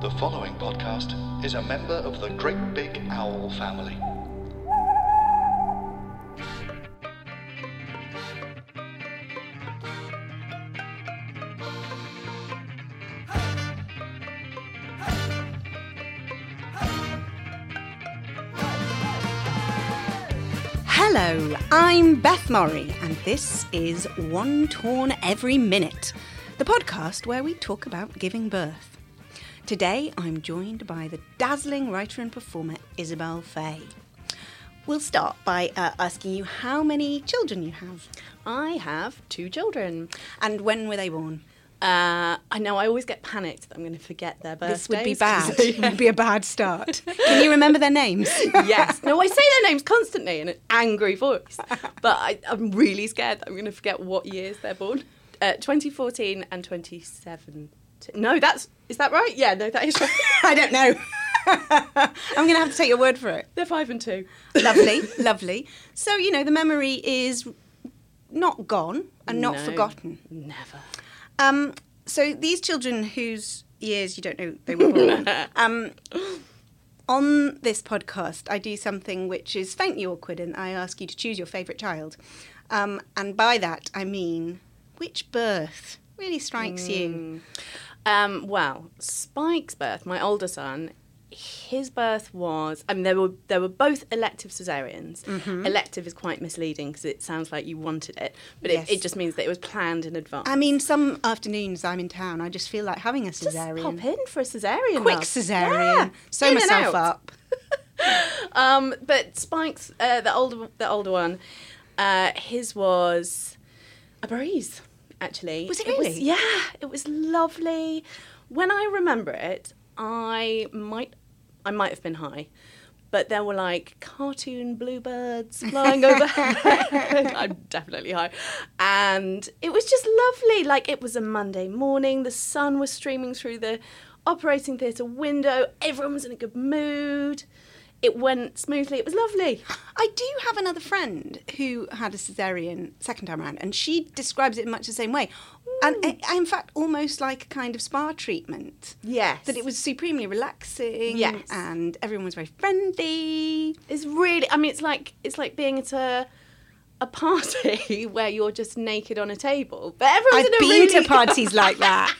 The following podcast is a member of the Great Big Owl family. Hello, I'm Beth Murray, and this is One Torn Every Minute, the podcast where we talk about giving birth. Today, I'm joined by the dazzling writer and performer, Isabel Fay. We'll start by asking you how many children you have. I have two children. And when were they born? I know I always get panicked that I'm going to forget their birthdays. This would be bad. So, yeah. It would be a bad start. Can you remember their names? Yes. No, I say their names constantly in an angry voice. But I'm really scared that I'm going to forget what years they're born. 2014 and 2017. No, is that right? Yeah, no, that is right. I don't know. I'm going to have to take your word for it. They're 5 and 2. Lovely, lovely. So, you know, the memory is not gone and not forgotten. Never. So these children whose years you don't know they were born, on this podcast I do something which is faintly awkward, and I ask you to choose your favourite child. And by that I mean which birth really strikes you? Well, Spike's birth, my older son, his birth was... I mean, they were both elective caesareans. Mm-hmm. Elective is quite misleading because it sounds like you wanted it, but yes. It just means that it was planned in advance. I mean, some afternoons I'm in town, I just feel like having a caesarean. Just pop in for a caesarean. Quick caesarean. Yeah. Sew myself up. But Spike's, the older one, his was a breeze, actually. Was it really? Yeah, it was lovely. When I remember it, I might have been high, but there were like cartoon bluebirds flying overhead. I'm definitely high. And it was just lovely. Like, it was a Monday morning. The sun was streaming through the operating theatre window. Everyone was in a good mood. It went smoothly. It was lovely. I do have another friend who had a caesarean second time around, and she describes it in much the same way. Mm. And in fact, almost like a kind of spa treatment. Yes. That it was supremely relaxing. Yes. And everyone was very friendly. It's really, I mean, it's like being at a party where you're just naked on a table. But everyone's in a really... I've been to parties like that.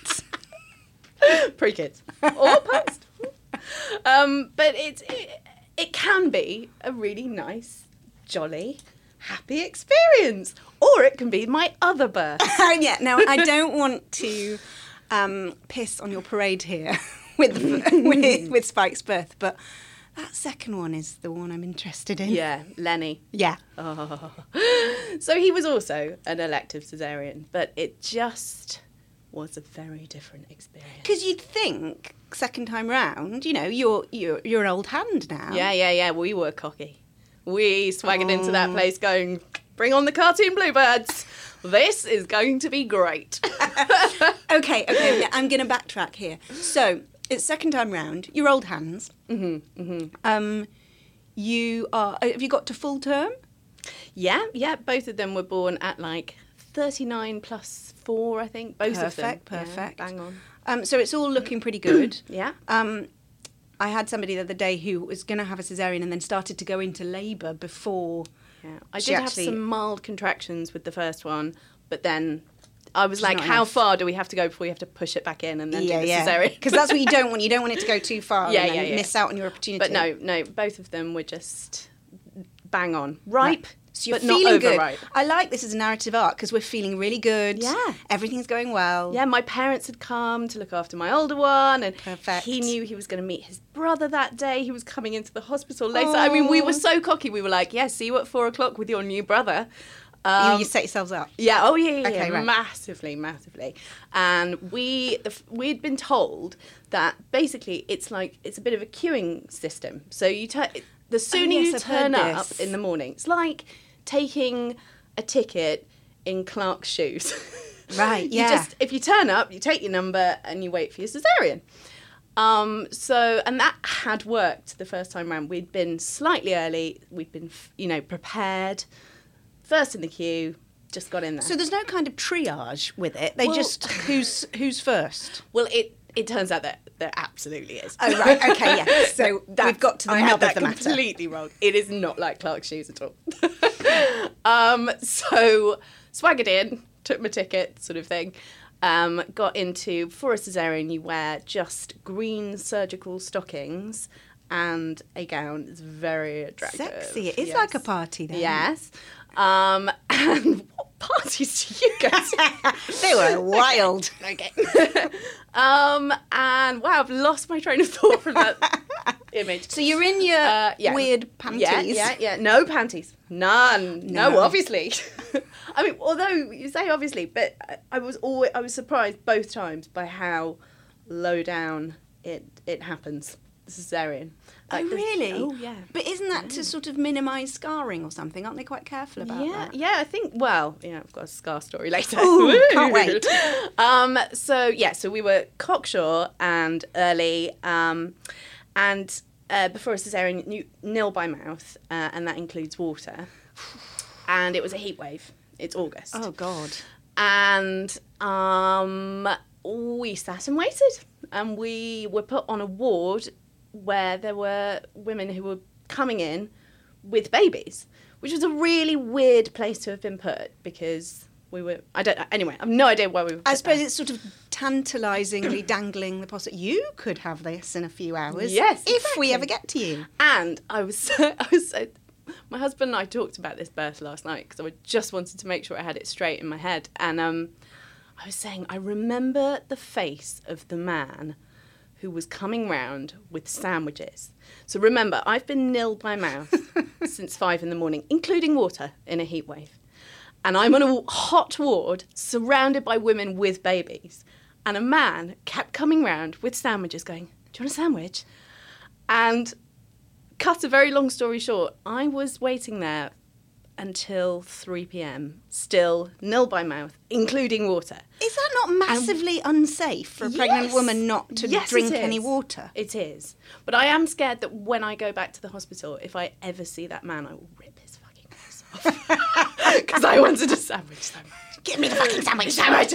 Pre-kids. Or post. But It can be a really nice, jolly, happy experience. Or it can be my other birth. Yeah, now I don't want to piss on your parade here with Spike's birth, but that second one is the one I'm interested in. Yeah, Lenny. Yeah. Oh. So he was also an elective caesarean, but it just was a very different experience. Because you'd think... second time round, you know, you're an old hand now. Yeah. We were cocky. We swaggered into that place going, bring on the cartoon bluebirds. This is going to be great. Okay. Yeah, I'm going to backtrack here. So it's second time round. You're old hands. Mm-hmm. You are. Have you got to full term? Yeah. Both of them were born at like 39 plus 4, I think. Both of them. Perfect. Yeah, bang on. So it's all looking pretty good. Yeah. I had somebody the other day who was going to have a caesarean and then started to go into labour before. Yeah. I did actually have some mild contractions with the first one, but then I was like, how far do we have to go before you have to push it back in and then do the caesarean? Because that's what you don't want. You don't want it to go too far and then miss out on your opportunity. But no, both of them were just bang on. Ripe. Right. So you're feeling good. I like this as a narrative arc because we're feeling really good. Yeah. Everything's going well. Yeah, my parents had come to look after my older one. And perfect. He knew he was going to meet his brother that day. He was coming into the hospital later. I mean, we were so cocky. We were like, yeah, see you at 4:00 with your new brother. You set yourselves up. Yeah, okay, right. Massively. And we'd been told that basically it's like, it's a bit of a queuing system. So the sooner you turn up in the morning, it's like taking a ticket in Clark's shoes. Right, yeah. If you turn up, you take your number and you wait for your caesarean. And that had worked the first time round. We'd been slightly early. We'd been, prepared. First in the queue, just got in there. So there's no kind of triage with it. They just who's first. Well, it It turns out that there absolutely is. Oh, right. Okay, yeah. So we've got to the heart of the matter. Completely wrong. It is not like Clark's shoes at all. So swaggered in, took my ticket sort of thing. Got into, for a cesarean, you wear just green surgical stockings and a gown. It's very attractive. Sexy. It is like a party then. Yes. And what parties do you go to? They were wild. Okay. And wow, I've lost my train of thought from that image. So you're in your weird panties. Yeah. No panties. None. No, obviously. I mean, although you say obviously, but I was surprised both times by how low down it happens. Cesarean. Like, oh, really? Oh, yeah. But isn't that to sort of minimise scarring or something? Aren't they quite careful about that? Yeah, I think, I've got a scar story later. Ooh, can't wait. So we were cocksure and early, and before a cesarean, nil by mouth, and that includes water. And it was a heat wave. It's August. Oh, God. And we sat and waited. And we were put on a ward where there were women who were coming in with babies, which was a really weird place to have been put because we were... I have no idea why we were put there. It's sort of tantalisingly dangling the possibility. You could have this in a few hours. Yes, exactly. If we ever get to you. And I was so... My husband and I talked about this birth last night because I just wanted to make sure I had it straight in my head. And... I was saying, I remember the face of the man who was coming round with sandwiches. So remember, I've been nil by mouth since 5 a.m, including water in a heat wave. And I'm on a hot ward surrounded by women with babies. And a man kept coming round with sandwiches going, do you want a sandwich? And cut a very long story short, I was waiting there until 3 p.m, still nil by mouth, including water. Is that not massively unsafe for a pregnant woman not to drink any water? It is. But I am scared that when I go back to the hospital, if I ever see that man, I will rip his fucking face off. Because I wanted a sandwich. Give me the fucking sandwich!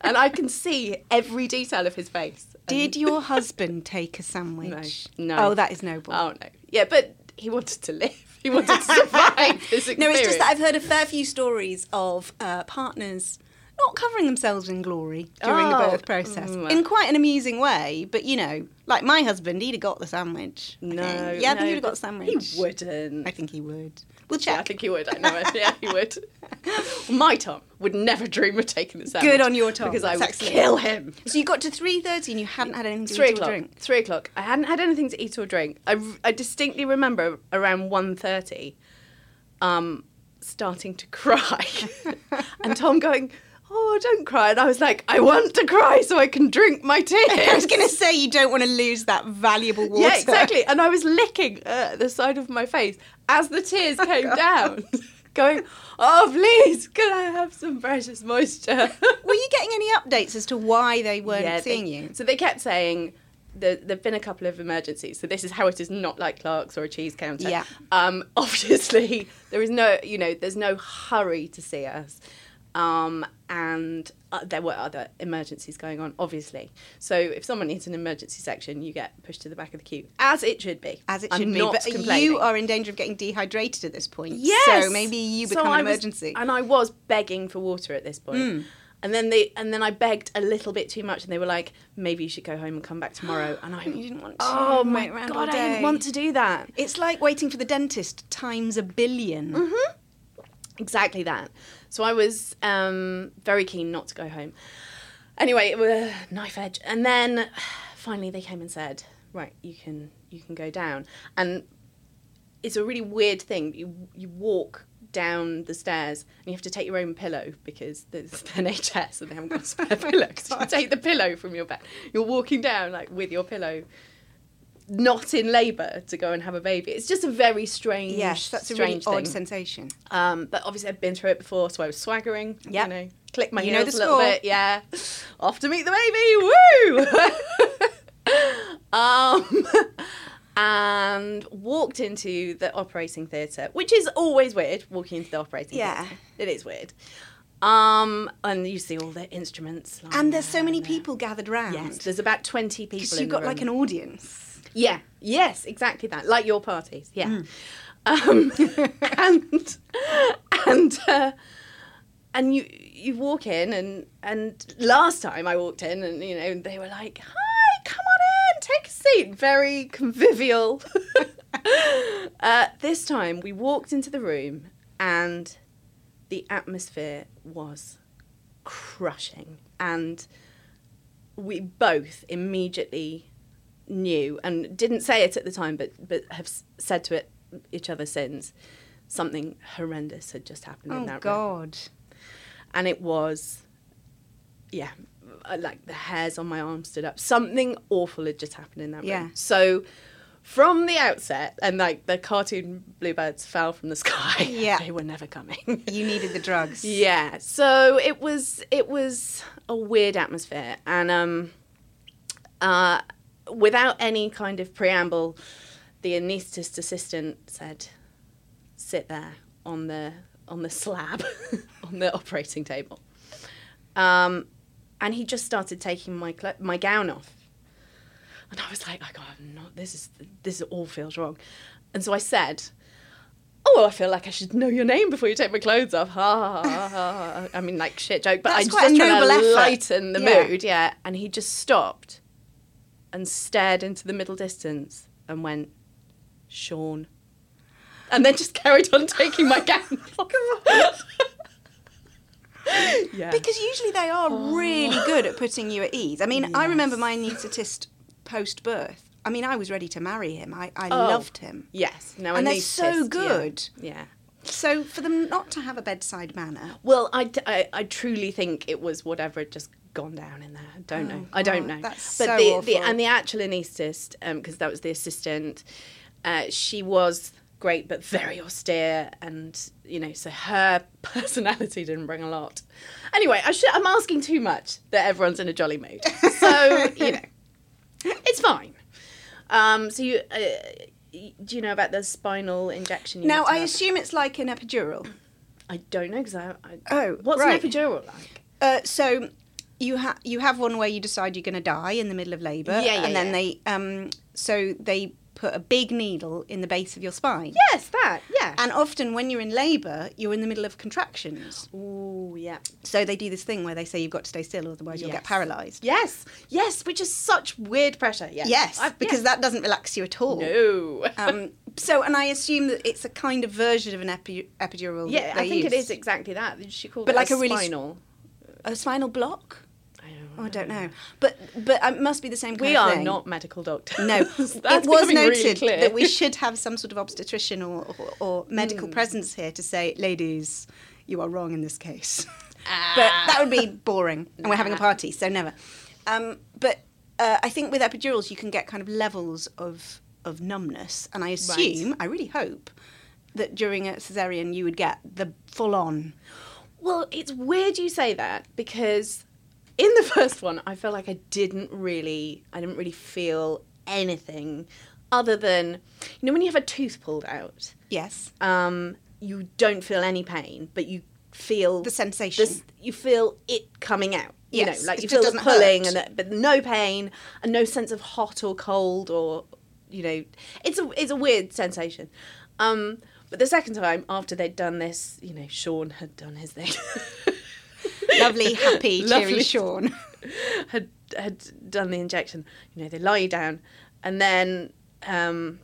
And I can see every detail of his face. Did your husband take a sandwich? No. Oh, that is noble. Oh, no. Yeah, but he wanted to live. He wanted to survive this experience. No, it's just that I've heard a fair few stories of partners not covering themselves in glory during the birth process in quite an amusing way. But, you know, like my husband, he'd have got the sandwich. No. Yeah, I think he'd have got the sandwich. He wouldn't. I think he would. We'll check. Yeah, I think he would. I know it. Yeah, he would. My Tom would never dream of taking the sandwich. Good on your Tom. Because I would kill him. So you got to 3:30 and you hadn't had anything to eat or drink? 3:00. I hadn't had anything to eat or drink. I distinctly remember around 1:30 starting to cry. And Tom going... oh, don't cry. And I was like, I want to cry so I can drink my tears. I was going to say, you don't want to lose that valuable water. Yeah, exactly. And I was licking the side of my face as the tears came down, going, oh, please, can I have some precious moisture? Were you getting any updates as to why they weren't seeing you? So they kept saying... There've been a couple of emergencies, so this is how it is not like Clark's or a cheese counter. Yeah. Obviously, there's no hurry to see us. And there were other emergencies going on, obviously. So if someone needs an emergency section, you get pushed to the back of the queue, as it should be. But you are in danger of getting dehydrated at this point. Yes. So maybe you become an emergency. And I was begging for water at this point. Mm. And then I begged a little bit too much, and they were like, "Maybe you should go home and come back tomorrow." And I didn't want to. Oh my God, I didn't want to do that. It's like waiting for the dentist times a billion. Mm-hmm. Exactly that. So I was very keen not to go home. Anyway, it was knife edge, and then finally they came and said, "Right, you can go down." And it's a really weird thing. You walk down the stairs and you have to take your own pillow because there's an NHS and they haven't got a spare pillow. So you take the pillow from your bed. You're walking down like with your pillow, not in labour, to go and have a baby. It's just a very strange, strange really odd sensation. But obviously I've been through it before, so I was swaggering. Yeah, click my heels a little bit. Yeah, off to meet the baby. Woo! And walked into the operating theatre, which is always weird, walking into the operating theatre. Yeah. It is weird. And you see all their instruments. And there's so many people gathered round. Yes, there's about 20 people in the room. Because you've got like an audience. Yeah, yes, exactly that. Like your parties, yeah. And you walk in and last time I walked in and, you know, they were like, hi, come on in, take a seat. Very convivial. This time we walked into the room and the atmosphere was crushing. And we both immediately knew and didn't say it at the time, but have said to each other since, something horrendous had just happened in that room. Oh, God. And it was, yeah, like the hairs on my arm stood up. Something awful had just happened in that room. So from the outset, and like the cartoon bluebirds fell from the sky. Yeah. They were never coming. You needed the drugs. Yeah. So it was a weird atmosphere. And without any kind of preamble, the anaesthetist assistant said, sit there on the slab on the operating table. And he just started taking my gown off. And I was like, oh God, this all feels wrong. And so I said, I feel like I should know your name before you take my clothes off. Ha, ha, ha, ha. I mean, like, shit joke, but I just trying to lighten the mood. Yeah. And he just stopped and stared into the middle distance and went, Sean. And then just carried on taking my gown off. Yeah. Because usually they are really good at putting you at ease. I mean, yes. I remember my anaesthetist post-birth. I mean, I was ready to marry him. I loved him. Yes. No, and they're so good. Yeah. So for them not to have a bedside manner. Well, I truly think it was whatever had just gone down in there. I don't know. I don't know. That's but so awful. And the actual anaesthetist, because that was the assistant, she was great but very austere, and you know, so her personality didn't bring a lot. Anyway, I'm asking too much that everyone's in a jolly mood, so you know, it's fine. So you do you know about the spinal injection? Now I assume it's like an epidural. I don't know because what's an epidural like? So you have one where you decide you're going to die in the middle of labour, and then they so they put a big needle in the base of your spine. Yes, that, yeah. And often when you're in labour, you're in the middle of contractions. Ooh, yeah. So they do this thing where they say you've got to stay still, otherwise you'll get paralysed. Yes, yes, which is such weird pressure. Yes, yes, because that doesn't relax you at all. No. And I assume that it's a kind of version of an epidural. Yeah, I think it is exactly that. She called it like a spinal. A spinal block? Oh, I don't know. But it must be the same kind of thing. We are not medical doctors. No. It was noted really that we should have some sort of obstetrician or medical presence here to say, ladies, you are wrong in this case. But that would be boring. And we're having a party, so never. But I think with epidurals, you can get kind of levels of numbness. And I assume, I really hope, that during a caesarean you would get the full-on. Well, it's weird you say that because in the first one, I felt like I didn't really feel anything other than, you know, when you have a tooth pulled out. Yes. You don't feel any pain, but you feel the sensation. You feel it coming out. Yes. You know, like you feel the pulling, but no pain and no sense of hot or cold or, you know, it's a weird sensation. But the second time after they'd done this, you know, Sean had done his thing. Lovely, happy, cheery Sean had done the injection. You know, they lie you down, and then the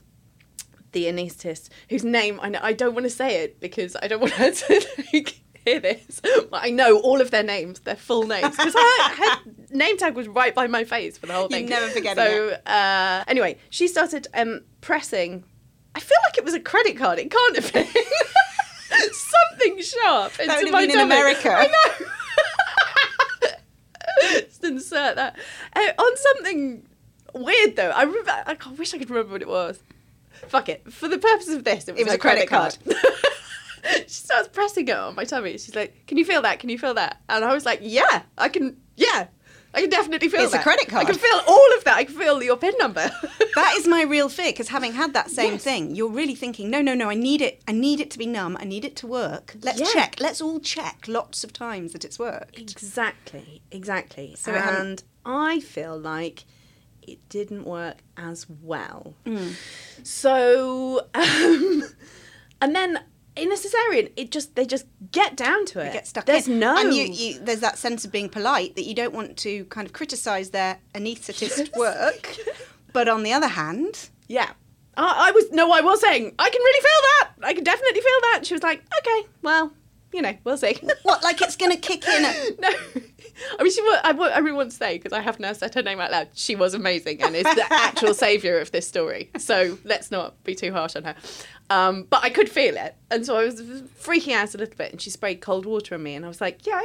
anaesthetist, whose name I know, I don't want to say it because I don't want her to like, hear this. But I know all of their names, their full names, because her name tag was right by my face for the whole thing. You never forget it. So anyway, she started pressing. I feel like it was a credit card. It can't have been. Something sharp into that would have my been in America. I know. Just insert that. On something weird, though. I wish I could remember what it was. Fuck it. For the purpose of this, it was a credit card. She starts pressing it on my tummy. She's like, can you feel that? Can you feel that? And I was like, yeah, I can. Yeah, I I can definitely feel that. It's a credit card. I can feel all of that. I can feel your PIN number. That is my real fear, because having had that same thing, you're really thinking, no, I need it. I need it to be numb. I need it to work. Let's check. Let's all check lots of times that it's worked. Exactly. So and I feel like it didn't work as well. Mm. So, and then... in a cesarean, they just get down to it. They get stuck in. And you, there's that sense of being polite that you don't want to kind of criticise their anaesthetist work. But on the other hand... yeah. I was saying, I can really feel that. I can definitely feel that. She was like, okay, well, we'll see. What, like it's going to kick in? No. I mean, I really want to say, because I have now said her name out loud, she was amazing and is the actual saviour of this story. So let's not be too harsh on her. But I could feel it. And so I was freaking out a little bit, and she sprayed cold water on me. And I was like, yeah,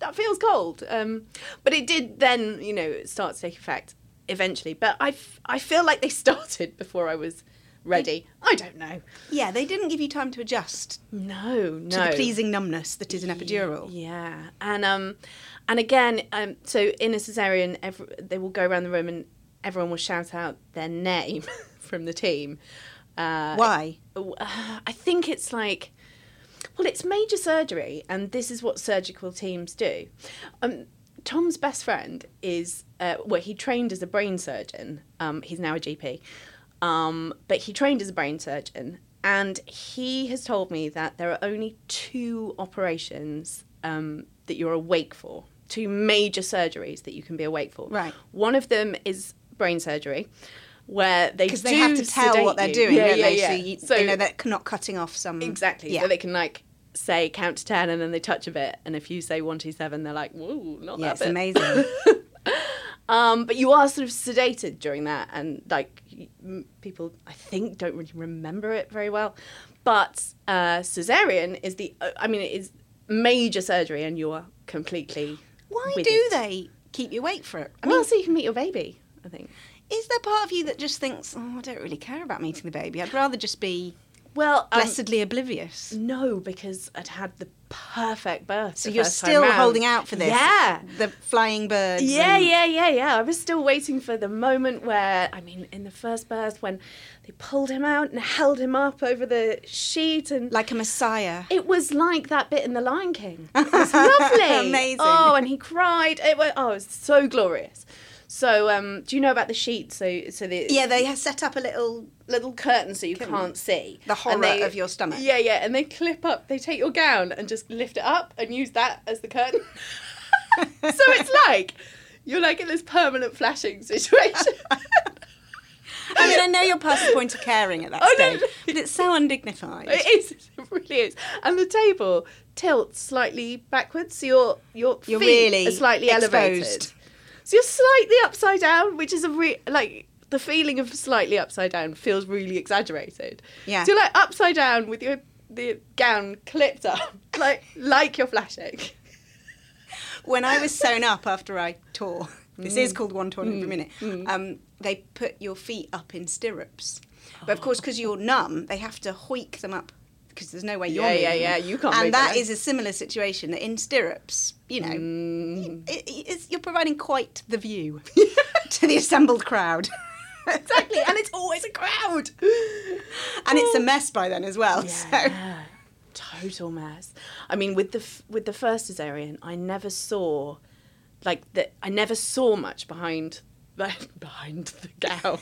that feels cold. But it did then, start to take effect eventually. But I feel like they started before I was ready. I don't know. Yeah, they didn't give you time to adjust. No. To the pleasing numbness that is an epidural. Yeah. And again, so in a cesarean, they will go around the room and everyone will shout out their name from the team. Why? I think it's like, well, it's major surgery, and this is what surgical teams do. Tom's best friend is, he trained as a brain surgeon. He's now a GP. But he trained as a brain surgeon, and he has told me that there are only two operations that you're awake for, two major surgeries that you can be awake for. Right. One of them is brain surgery, where they do sedate you. Because they have to tell what they're doing, don't they? Yeah. So they know they're not cutting off some... Exactly. Yeah. So they can, say, count to 10, and then they touch a bit. And if you say 1, 2, 7, they're like, whoa, not that bit. Yeah, it's amazing. But you are sort of sedated during that, and people I think don't really remember it very well. But cesarean is it is major surgery, and you are completely. Why do they keep you awake for it? So you can meet your baby, I think. Is there part of you that just thinks, oh, I don't really care about meeting the baby? I'd rather just be blessedly oblivious. No, because I'd had the perfect birth. So you're still holding out for this? Yeah. The flying birds. Yeah. I was still waiting for the moment where, in the first birth, when they pulled him out and held him up over the sheet. And like a messiah. It was like that bit in The Lion King. It was lovely. Amazing. Oh, and he cried. It was so glorious. So, do you know about the sheet? So they have set up a little curtain so you can't see the horror of your stomach. Yeah, and they take your gown and just lift it up and use that as the curtain. So it's like you're in this permanent flashing situation. I know you're past the point of caring at that stage, but it's so undignified. It really is. And the table tilts slightly backwards, so your feet really are slightly exposed. Elevated. So you're slightly upside down, which is the feeling of slightly upside down feels really exaggerated. Yeah. So you're upside down with the gown clipped up, like you're flashing. When I was sewn up after I tore, this is called One Torn Every Minute, they put your feet up in stirrups. But of course, because you're numb, they have to hoik them up, because there's no way you're moving. Yeah, you can't move. And that is a similar situation, that in stirrups, you're providing quite the view to the assembled crowd. Exactly, and it's always a crowd. And it's a mess by then as well. Yeah, so. Total mess. With the first cesarean, I never saw much behind the gown.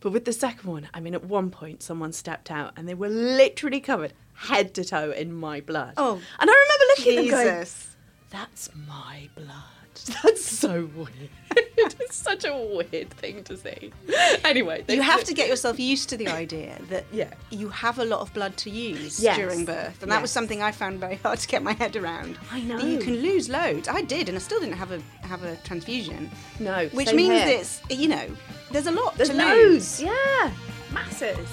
But with the second one, at one point someone stepped out and they were literally covered head to toe in my blood. Oh, and I remember looking at them going, that's my blood. That's so weird. It's such a weird thing to see. Anyway. You have to get yourself used to the idea that you have a lot of blood to use during birth. And that was something I found very hard to get my head around. I know. That you can lose loads. I did, and I still didn't have a transfusion. No. Which means it's, there's a lot to lose. Yeah. Masses.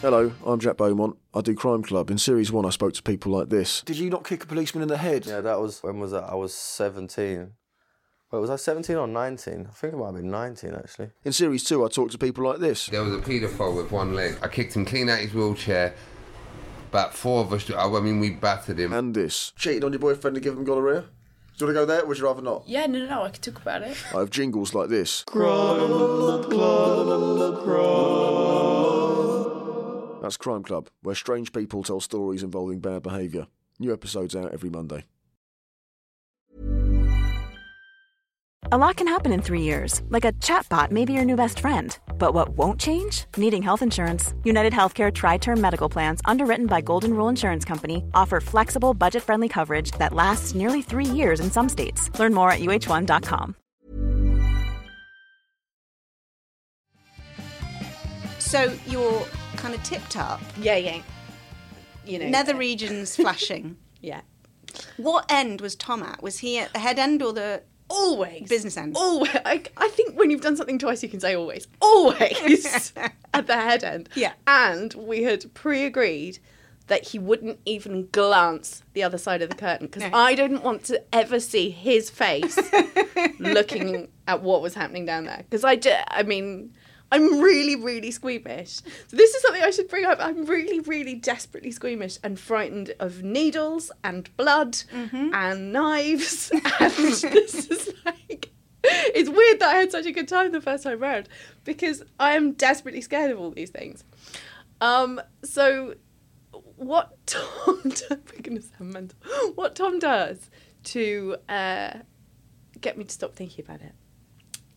Hello, I'm Jack Beaumont. I do Crime Club. In Series 1, I spoke to people like this. Did you not kick a policeman in the head? Yeah, that was... when was that? I was 17. Wait, was I 17 or 19? I think I might have been 19, actually. In Series 2, I talked to people like this. There was a paedophile with one leg. I kicked him clean out his wheelchair. About four of us, I mean, we battered him. And this. Cheated on your boyfriend to give him gonorrhea? Do you want to go there, or would you rather not? Yeah, no, I could talk about it. I have jingles like this. Crime Club. That's Crime Club, where strange people tell stories involving bad behaviour. New episodes out every Monday. A lot can happen in 3 years, like a chatbot may be your new best friend. But what won't change? Needing health insurance. United Healthcare Tri-Term Medical Plans, underwritten by Golden Rule Insurance Company, offer flexible, budget-friendly coverage that lasts nearly 3 years in some states. Learn more at uh1.com. So you're kind of tipped up. Yeah. You know, nether regions flashing. Yeah. What end was Tom at? Was he at the head end or the... Always. Business end. Always. I think when you've done something twice, you can say always. Always. At the head end. Yeah. And we had pre-agreed that he wouldn't even glance the other side of the curtain because I didn't want to ever see his face looking at what was happening down there. Because I'm really, really squeamish. So this is something I should bring up. I'm really, really desperately squeamish and frightened of needles and blood and knives. And this is like... It's weird that I had such a good time the first time round because I am desperately scared of all these things. So what Tom... We're going to sound mental. What Tom does to get me to stop thinking about it.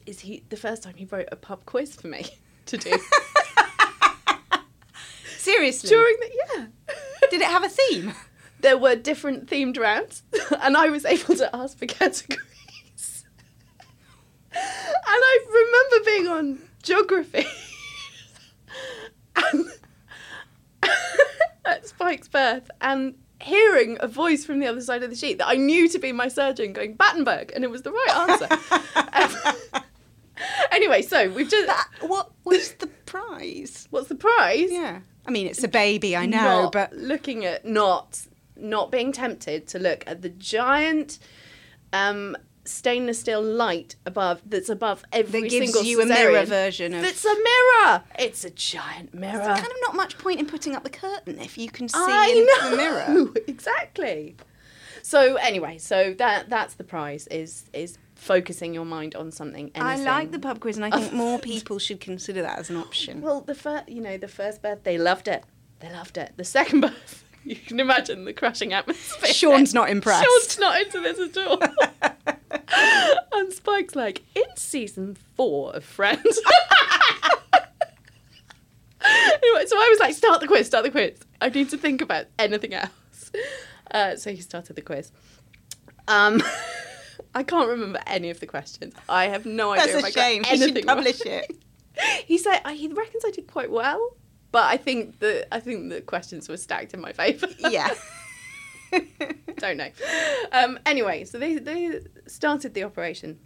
Is he the first time he wrote a pub quiz for me to do? Seriously? Yeah. Did it have a theme? There were different themed rounds, and I was able to ask for categories. And I remember being on geography at Spike's birth, and hearing a voice from the other side of the sheet that I knew to be my surgeon going Battenberg, and it was the right answer. Anyway, so we've just... what was the prize? What's the prize? Yeah. I mean, it's a baby, I know, but... Looking at... Not being tempted to look at the giant stainless steel light above every single... That gives you a mirror version of... It's a mirror! It's a giant mirror. There's kind of not much point in putting up the curtain if you can see the mirror. Exactly. So, anyway, that's the prize, is focusing your mind on something. Anything. I like the pub quiz, and I think more people should consider that as an option. Well, the first birth, they loved it. The second birth, you can imagine the crushing atmosphere. Sean's not impressed. Sean's not into this at all. And Spike's like, in season 4 of Friends. Anyway, so I was like, start the quiz. I need to think about anything else. So he started the quiz. I can't remember any of the questions. I have no idea if I got anything. That's a shame. He should publish it. He said he reckons I did quite well, but I think the questions were stacked in my favour. Yeah. Don't know. Anyway, so they started the operation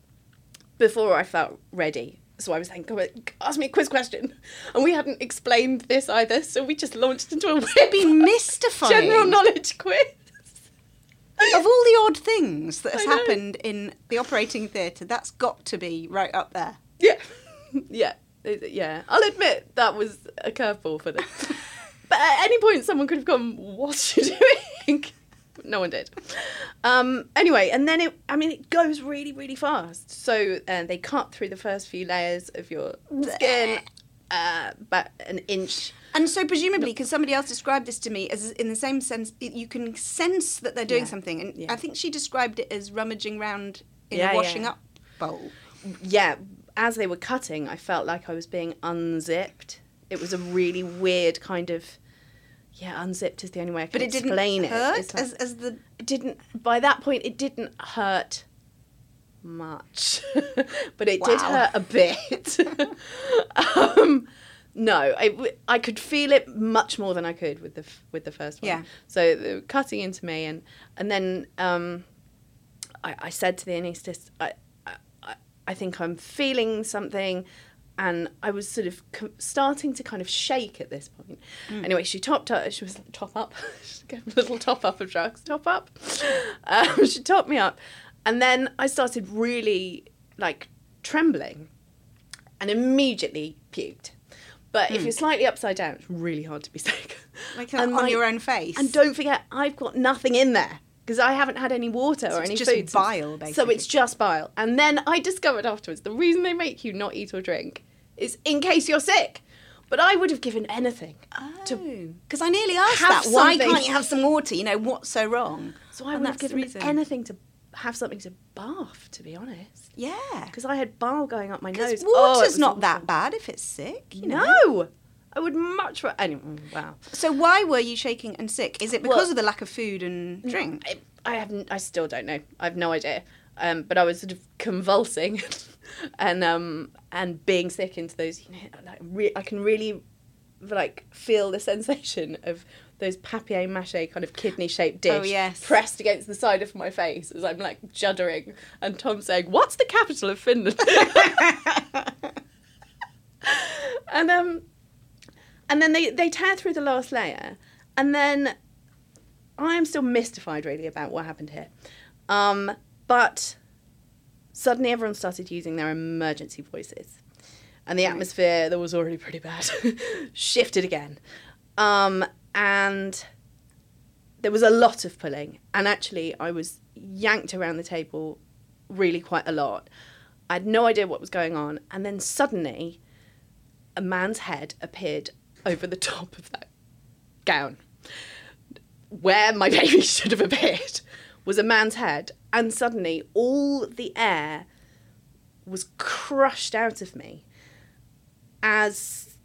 before I felt ready. So I was like, ask me a quiz question. And we hadn't explained this either, so we just launched into a weird mystifying general knowledge quiz. Of all the odd things that has happened in the operating theatre, that's got to be right up there. Yeah. Yeah. I'll admit that was a curveball for them. But at any point, someone could have gone, what are you doing? No one did. Anyway, and then it goes really, really fast. So they cut through the first few layers of your skin, about an inch. And so presumably, because somebody else described this to me as in the same sense, you can sense that they're doing something. And I think she described it as rummaging round in a washing up bowl. Yeah. As they were cutting, I felt like I was being unzipped. It was a really weird kind of... Yeah, unzipped is the only way I can explain it. But it didn't hurt? Like, it didn't... By that point, it didn't hurt much. But it did hurt a bit. No, I could feel it much more than I could with the first one. Yeah. So they were cutting into me, and then I said to the anaesthetist, I think I'm feeling something... And I was sort of starting to kind of shake at this point. Mm. Anyway, she was top up. She gave a little top up of drugs. Top up. She topped me up. And then I started really, like, trembling and immediately puked. But if you're slightly upside down, it's really hard to be sick. Like on your own face. And don't forget, I've got nothing in there because I haven't had any water or any food. It's just bile, basically. So it's just bile. And then I discovered afterwards the reason they make you not eat or drink is in case you're sick. But I would have given anything. Because I nearly asked that. Why can't you have some water? You know, what's so wrong? So I would have given anything to have something to bath, to be honest. Yeah. Because I had bile going up my nose. Water's not that bad if it's sick. You know? No. I would much rather... Anyway, wow. So why were you shaking and sick? Is it because of the lack of food and drink? I still don't know. I have no idea. But I was sort of convulsing and being sick into those, you know, like I can really like feel the sensation of those papier-mâché kind of kidney-shaped dish pressed against the side of my face as I'm like juddering and Tom saying, "What's the capital of Finland?" And then they tear through the last layer, and then I am still mystified really about what happened here. But suddenly everyone started using their emergency voices. And the atmosphere that was already pretty bad shifted again. And there was a lot of pulling. And actually, I was yanked around the table really quite a lot. I had no idea what was going on. And then suddenly, a man's head appeared over the top of that gown. Where my baby should have appeared was a man's head. And suddenly, all the air was crushed out of me as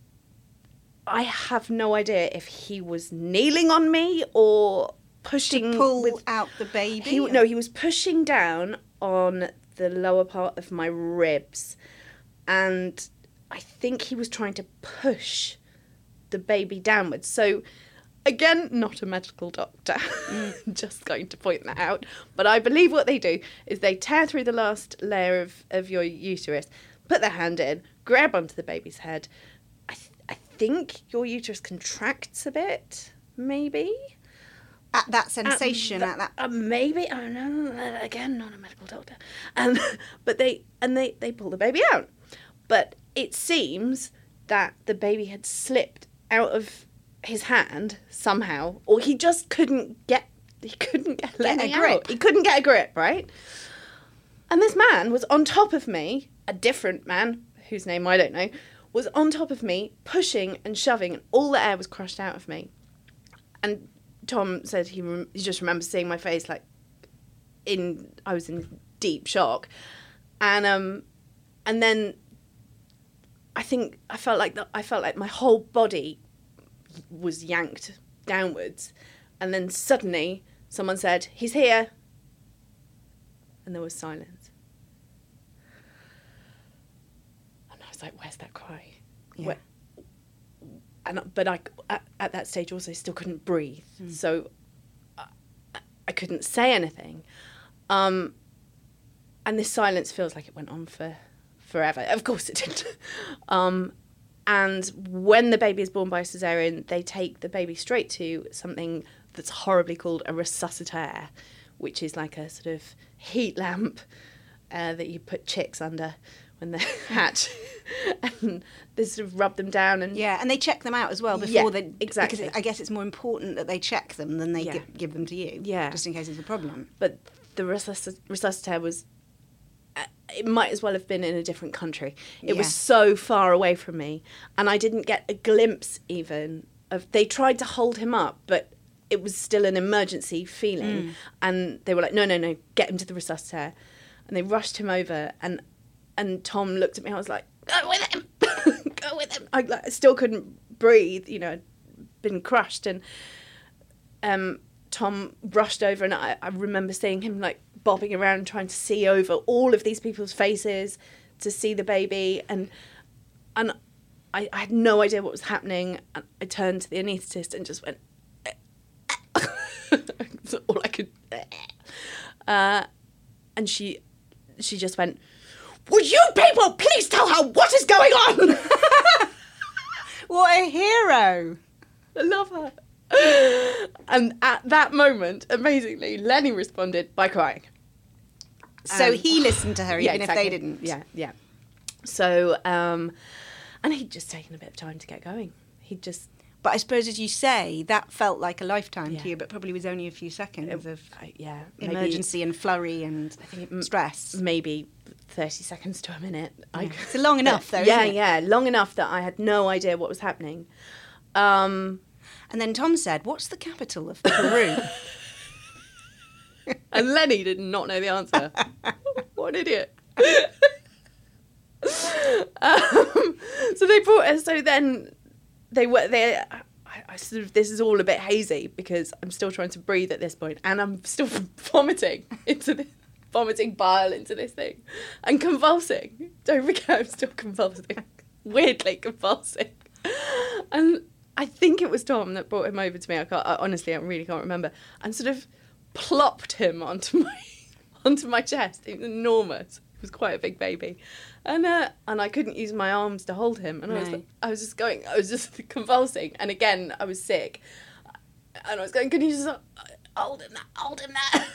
I have no idea if he was kneeling on me or pushing... To pull out the baby? He was pushing down on the lower part of my ribs. And I think he was trying to push the baby downwards. So... Again, not a medical doctor, just going to point that out. But I believe what they do is they tear through the last layer of your uterus, put their hand in, grab onto the baby's head. I think your uterus contracts a bit, maybe. At that sensation, maybe. Oh, no, again, not a medical doctor. But they pull the baby out. But it seems that the baby had slipped out of his hand somehow, or he just couldn't get a grip, right? And this man was on top of me, a different man whose name I don't know, was on top of me, pushing and shoving, and all the air was crushed out of me. And Tom said he just remembers seeing my face, like, I was in deep shock. And then I think I felt like my whole body was yanked downwards, and then suddenly someone said, "He's here," and there was silence, and I was like, where's that cry? But I at that stage also still couldn't breathe, so I couldn't say anything, and this silence feels like it went on for forever. Of course it did. And when the baby is born by cesarean, they take the baby straight to something that's horribly called a resuscitaire, which is like a sort of heat lamp that you put chicks under when they hatch, and they sort of rub them down. And they check them out as well before they... Exactly. Because I guess it's more important that they check them than they give them to you, just in case there's a problem. But the resuscitaire was... It might as well have been in a different country. It was so far away from me. And I didn't get a glimpse even of... They tried to hold him up, but it was still an emergency feeling. And they were like, no, get him to the resuscitaire. And they rushed him over. And Tom looked at me. I was like, go with him. Go with him. I still couldn't breathe. You know, I'd been crushed. And Tom rushed over. And I remember seeing him, like, bobbing around trying to see over all of these people's faces to see the baby, and I had no idea what was happening, and I turned to the anaesthetist and just went that's all I could and she just went, "Would you people please tell her what is going on?" What a hero. I love her. And at that moment, amazingly, Lenny responded by crying. So he listened to her, if they didn't. Yeah. So, and he'd just taken a bit of time to get going. He'd just... But I suppose, as you say, that felt like a lifetime to you, but probably was only a few seconds of emergency and flurry and I think stress. Maybe 30 seconds to a minute. Yeah. It's long enough, though, isn't it? Yeah, long enough that I had no idea what was happening. And then Tom said, "What's the capital of Peru?" And Lenny did not know the answer. What an idiot. So they brought us, so then they were there. I sort of, this is all a bit hazy because I'm still trying to breathe at this point and I'm still vomiting bile into this thing and convulsing. Don't forget, I'm still convulsing. Weirdly convulsing. And I think it was Tom that brought him over to me. I honestly, I really can't remember. And sort of plopped him onto my chest. It was enormous. It was quite a big baby. And I couldn't use my arms to hold him. And I was just convulsing. And again, I was sick. And I was going, "Can you just hold him there?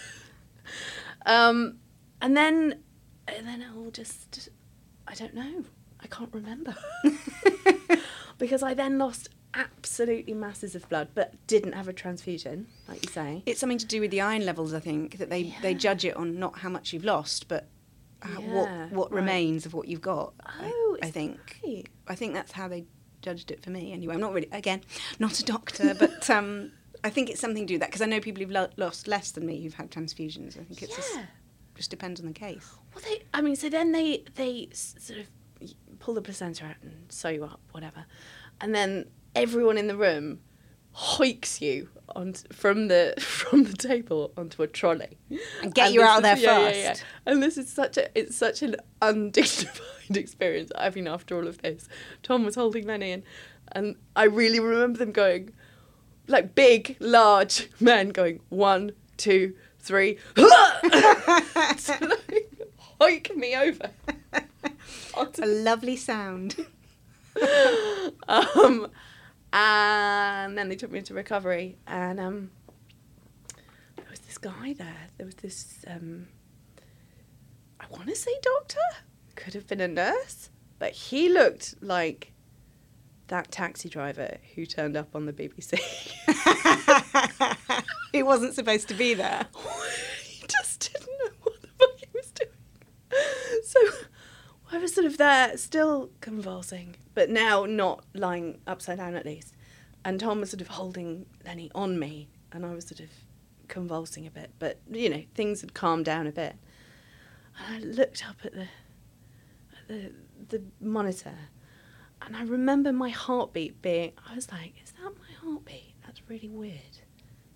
And then it all just, I don't know. I can't remember. Because I then lost absolutely masses of blood, but didn't have a transfusion, like you say. It's something to do with the iron levels, I think, that they judge it on not how much you've lost, but what remains of what you've got. Oh, I think. Right. I think that's how they judged it for me. Anyway, I'm not really, again, not a doctor, but I think it's something to do with that, because I know people who've lost less than me who've had transfusions. I think it's just depends on the case. Well, so then they sort of pull the placenta out and sew you up, whatever. And then everyone in the room hoiks you from the table onto a trolley and get you out of there first. Yeah. And this is such an undignified experience. I mean, after all of this, Tom was holding Lenny and I really remember them going, like big, large men going, 1, 2, 3, so like, hoik me over. A lovely sound. And then they took me into recovery, and there was this guy there. There was this, I want to say doctor, could have been a nurse, but he looked like that taxi driver who turned up on the BBC. He wasn't supposed to be there. He just didn't know what the fuck he was doing. So I was sort of there, still convulsing, but now not lying upside down at least. And Tom was sort of holding Lenny on me, and I was sort of convulsing a bit. But, you know, things had calmed down a bit. And I looked up at the monitor, and I remember my heartbeat being... I was like, is that my heartbeat? That's really weird.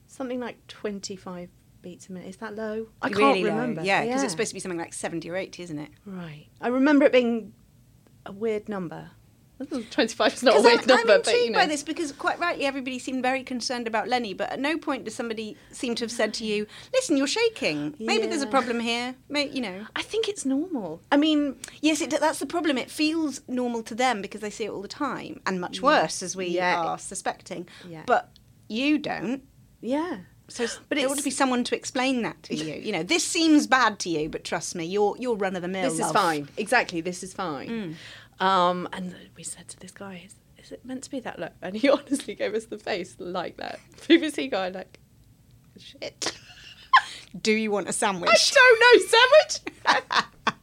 Something like 25 beats a minute. Is that low? I can't remember. Yeah, because it's supposed to be something like 70 or 80, isn't it? Right. I remember it being a weird number. 25 is not a weird number, but I'm intrigued by this because, quite rightly, everybody seemed very concerned about Lenny, but at no point does somebody seem to have said to you, "Listen, you're shaking. Maybe there's a problem here." Maybe, you know. I think it's normal. I mean, yes, that's the problem. It feels normal to them because they see it all the time, and much worse, as we are suspecting. Yeah. But you don't. Yeah. So, but it ought to be someone to explain that to you. You know, this seems bad to you, but trust me, you're run of the mill. This is fine. Exactly. This is fine. Mm. And we said to this guy, "Is it meant to be that low?" And he honestly gave us the face like that BBC guy, like, "Shit. Do you want a sandwich?" I don't know, sandwich.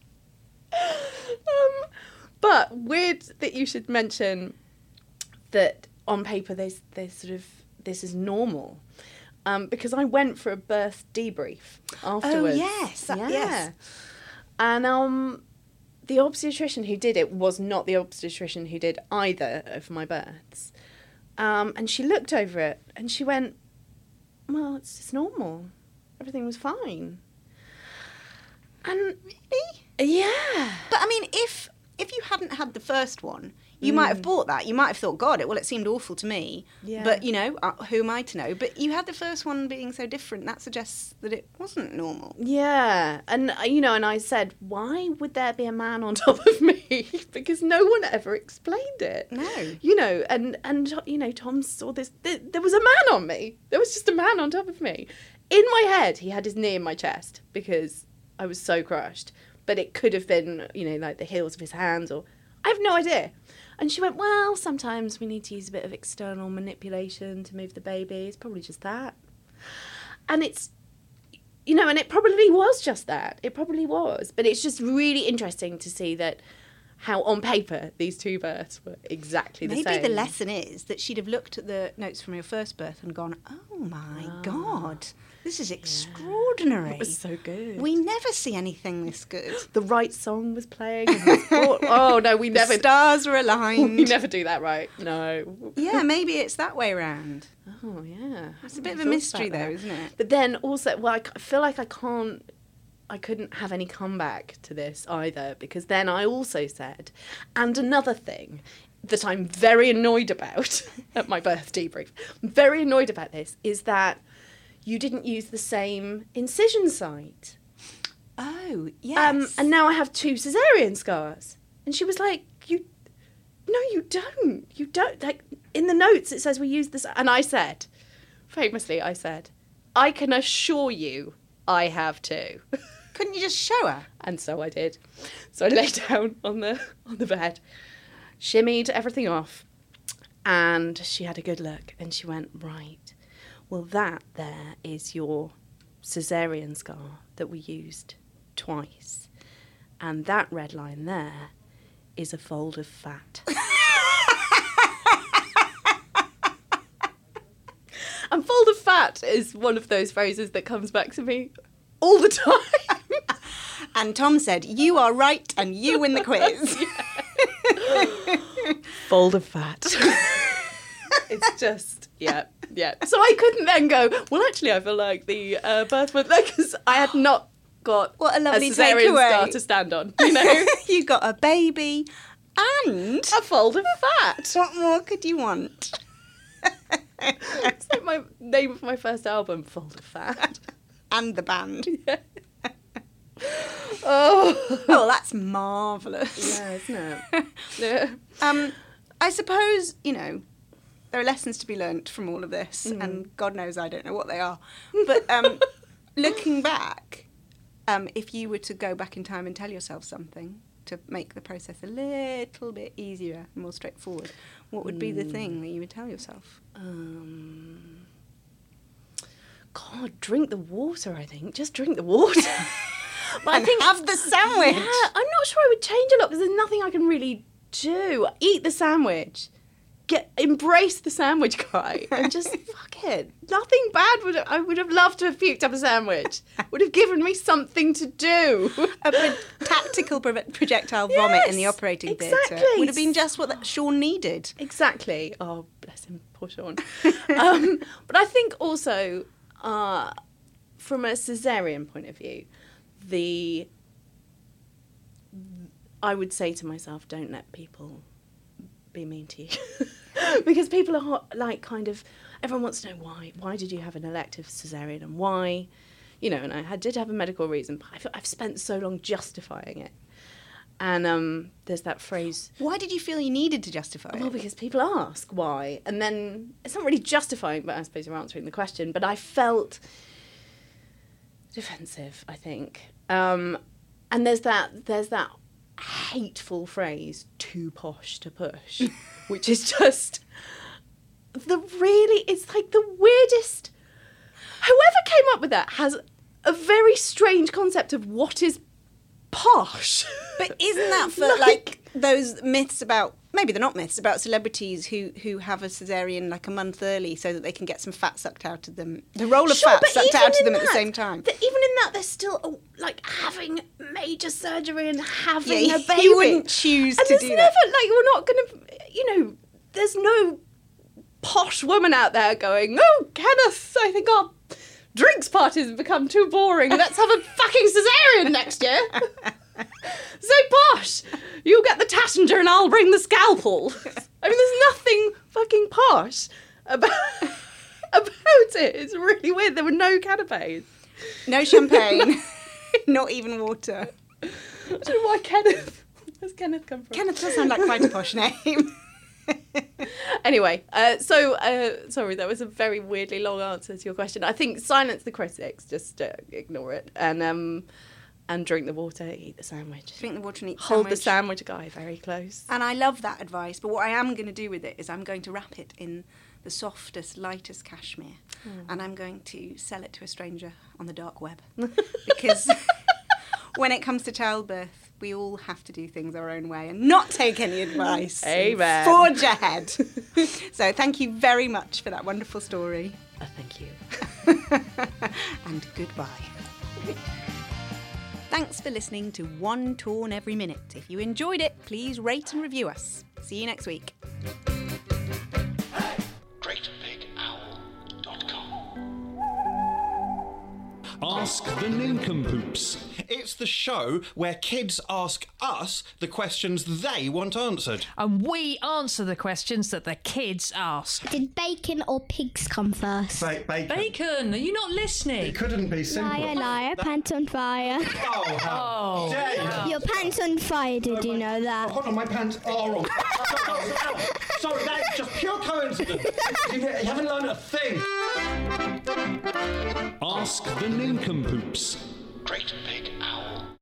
But weird that you should mention that on paper. They sort of this is normal. Because I went for a birth debrief afterwards. Oh, yes. Yes. And the obstetrician who did it was not the obstetrician who did either of my births. And she looked over it and she went, "Well, it's just normal. Everything was fine." And really? Yeah. But, I mean, if you hadn't had the first one... You might have bought that. You might have thought, "God, it seemed awful to me." Yeah. But, you know, who am I to know? But you had the first one being so different. That suggests that it wasn't normal. Yeah. And, you know, and I said, why would there be a man on top of me? Because no one ever explained it. No. You know, and you know, Tom saw this. There was a man on me. There was just a man on top of me. In my head, he had his knee in my chest because I was so crushed. But it could have been, you know, like the heels of his hands or... I have no idea. And she went, well, sometimes we need to use a bit of external manipulation to move the baby. It's probably just that. And it's, you know, and it probably was just that. It probably was. But it's just really interesting to see that how on paper these two births were exactly the same. Maybe the lesson is that she'd have looked at the notes from your first birth and gone, oh, my God, this is extraordinary. It was so good. We never see anything this good. The right song was playing. Oh, no, we never. The stars were aligned. We never do that right. No. Yeah, maybe it's that way around. Oh, yeah. It's a bit of a mystery, though, isn't it? But then also, well, I feel like I couldn't have any comeback to this either, because then I also said, and another thing that I'm very annoyed about at my birth debrief, I'm very annoyed about this, is that you didn't use the same incision site. Oh, yes. And now I have two caesarean scars. And she was like, you don't. You don't. Like, in the notes it says we use this. And I said, famously, I said, I can assure you I have two. Couldn't you just show her? And so I did. So I lay down on the bed, shimmied everything off, and she had a good look. And she went, right, well, that there is your caesarean scar that we used twice. And that red line there is a fold of fat. And fold of fat is one of those phrases that comes back to me all the time. And Tom said, you are right and you win the quiz. Fold of fat. It's just, yeah. So I couldn't then go, well, actually, I feel like the birth was there, because I had not got what a lovely caesarean scar to stand on. You know, you got a baby and a fold of fat. What more could you want? It's like my name of my first album, Fold of Fat. And the band. Yeah. Oh, that's marvellous. Yeah, isn't it? Yeah. I suppose, you know, there are lessons to be learnt from all of this, and God knows I don't know what they are. But looking back, if you were to go back in time and tell yourself something to make the process a little bit easier and more straightforward, what would be the thing that you would tell yourself? God, drink the water, I think. Just drink the water. But and I think, have the sandwich. Yeah, I'm not sure I would change a lot, because there's nothing I can really do. Eat the sandwich. Embrace the sandwich guy and just fuck it. Nothing bad. I would have loved to have puked up a sandwich. Would have given me something to do. A tactical projectile vomit in the operating theatre. Would have been just what Sean needed. Exactly. Oh, bless him, poor Sean. But I think also, from a caesarean point of view, I would say to myself, don't let people be mean to you. Because people are like, kind of, everyone wants to know why did you have an elective caesarean, and why, you know, and I did have a medical reason, but I feel I've spent so long justifying it. And there's that phrase, why did you feel you needed to justify it? Well, because people ask why, and then it's not really justifying, but I suppose you're answering the question. But I felt defensive, I think, and there's that hateful phrase, too posh to push, which is just it's like the weirdest. Whoever came up with that has a very strange concept of what is posh. But isn't that for like those myths about, maybe they're not myths, about celebrities who have a caesarean like a month early so that they can get some fat sucked out of them, the roll of fat sucked out of them at the same time. Even in that, they're still like having major surgery and having a baby. You wouldn't choose to do that. And there's never, like, you're not going to, you know, there's no posh woman out there going, oh, Kenneth, I think our drinks parties have become too boring. Let's have a fucking caesarean next year. So posh. You get the Tattinger and I'll bring the scalpel. I mean, there's nothing fucking posh about it. It's really weird. There were no canapes. No champagne. Not even water. I don't know why Kenneth. Where's Kenneth come from? Kenneth does sound like quite a posh name. Anyway, sorry, that was a very weirdly long answer to your question. I think silence the critics. Just ignore it. And And drink the water, eat the sandwich. Drink the water and eat the sandwich. Hold the sandwich guy very close. And I love that advice, but what I am going to do with it is I'm going to wrap it in the softest, lightest cashmere, and I'm going to sell it to a stranger on the dark web. Because when it comes to childbirth, we all have to do things our own way and not take any advice. Amen. Forge ahead. So thank you very much for that wonderful story. Thank you. And goodbye. Thanks for listening to One Torn Every Minute. If you enjoyed it, please rate and review us. See you next week. Hey. GreatBigOwl.com. Ask the Nincompoops. It's the show where kids ask us the questions they want answered. And we answer the questions that the kids ask. Did bacon or pigs come first? Bacon. Bacon, are you not listening? It couldn't be simpler. Liar, liar, pants on fire. Oh, yeah. Your pants on fire, did you know that? Hold on, my pants are on fire. Sorry, that's just pure coincidence. You haven't learned a thing. Ask the Nincompoops. Great Big Owl.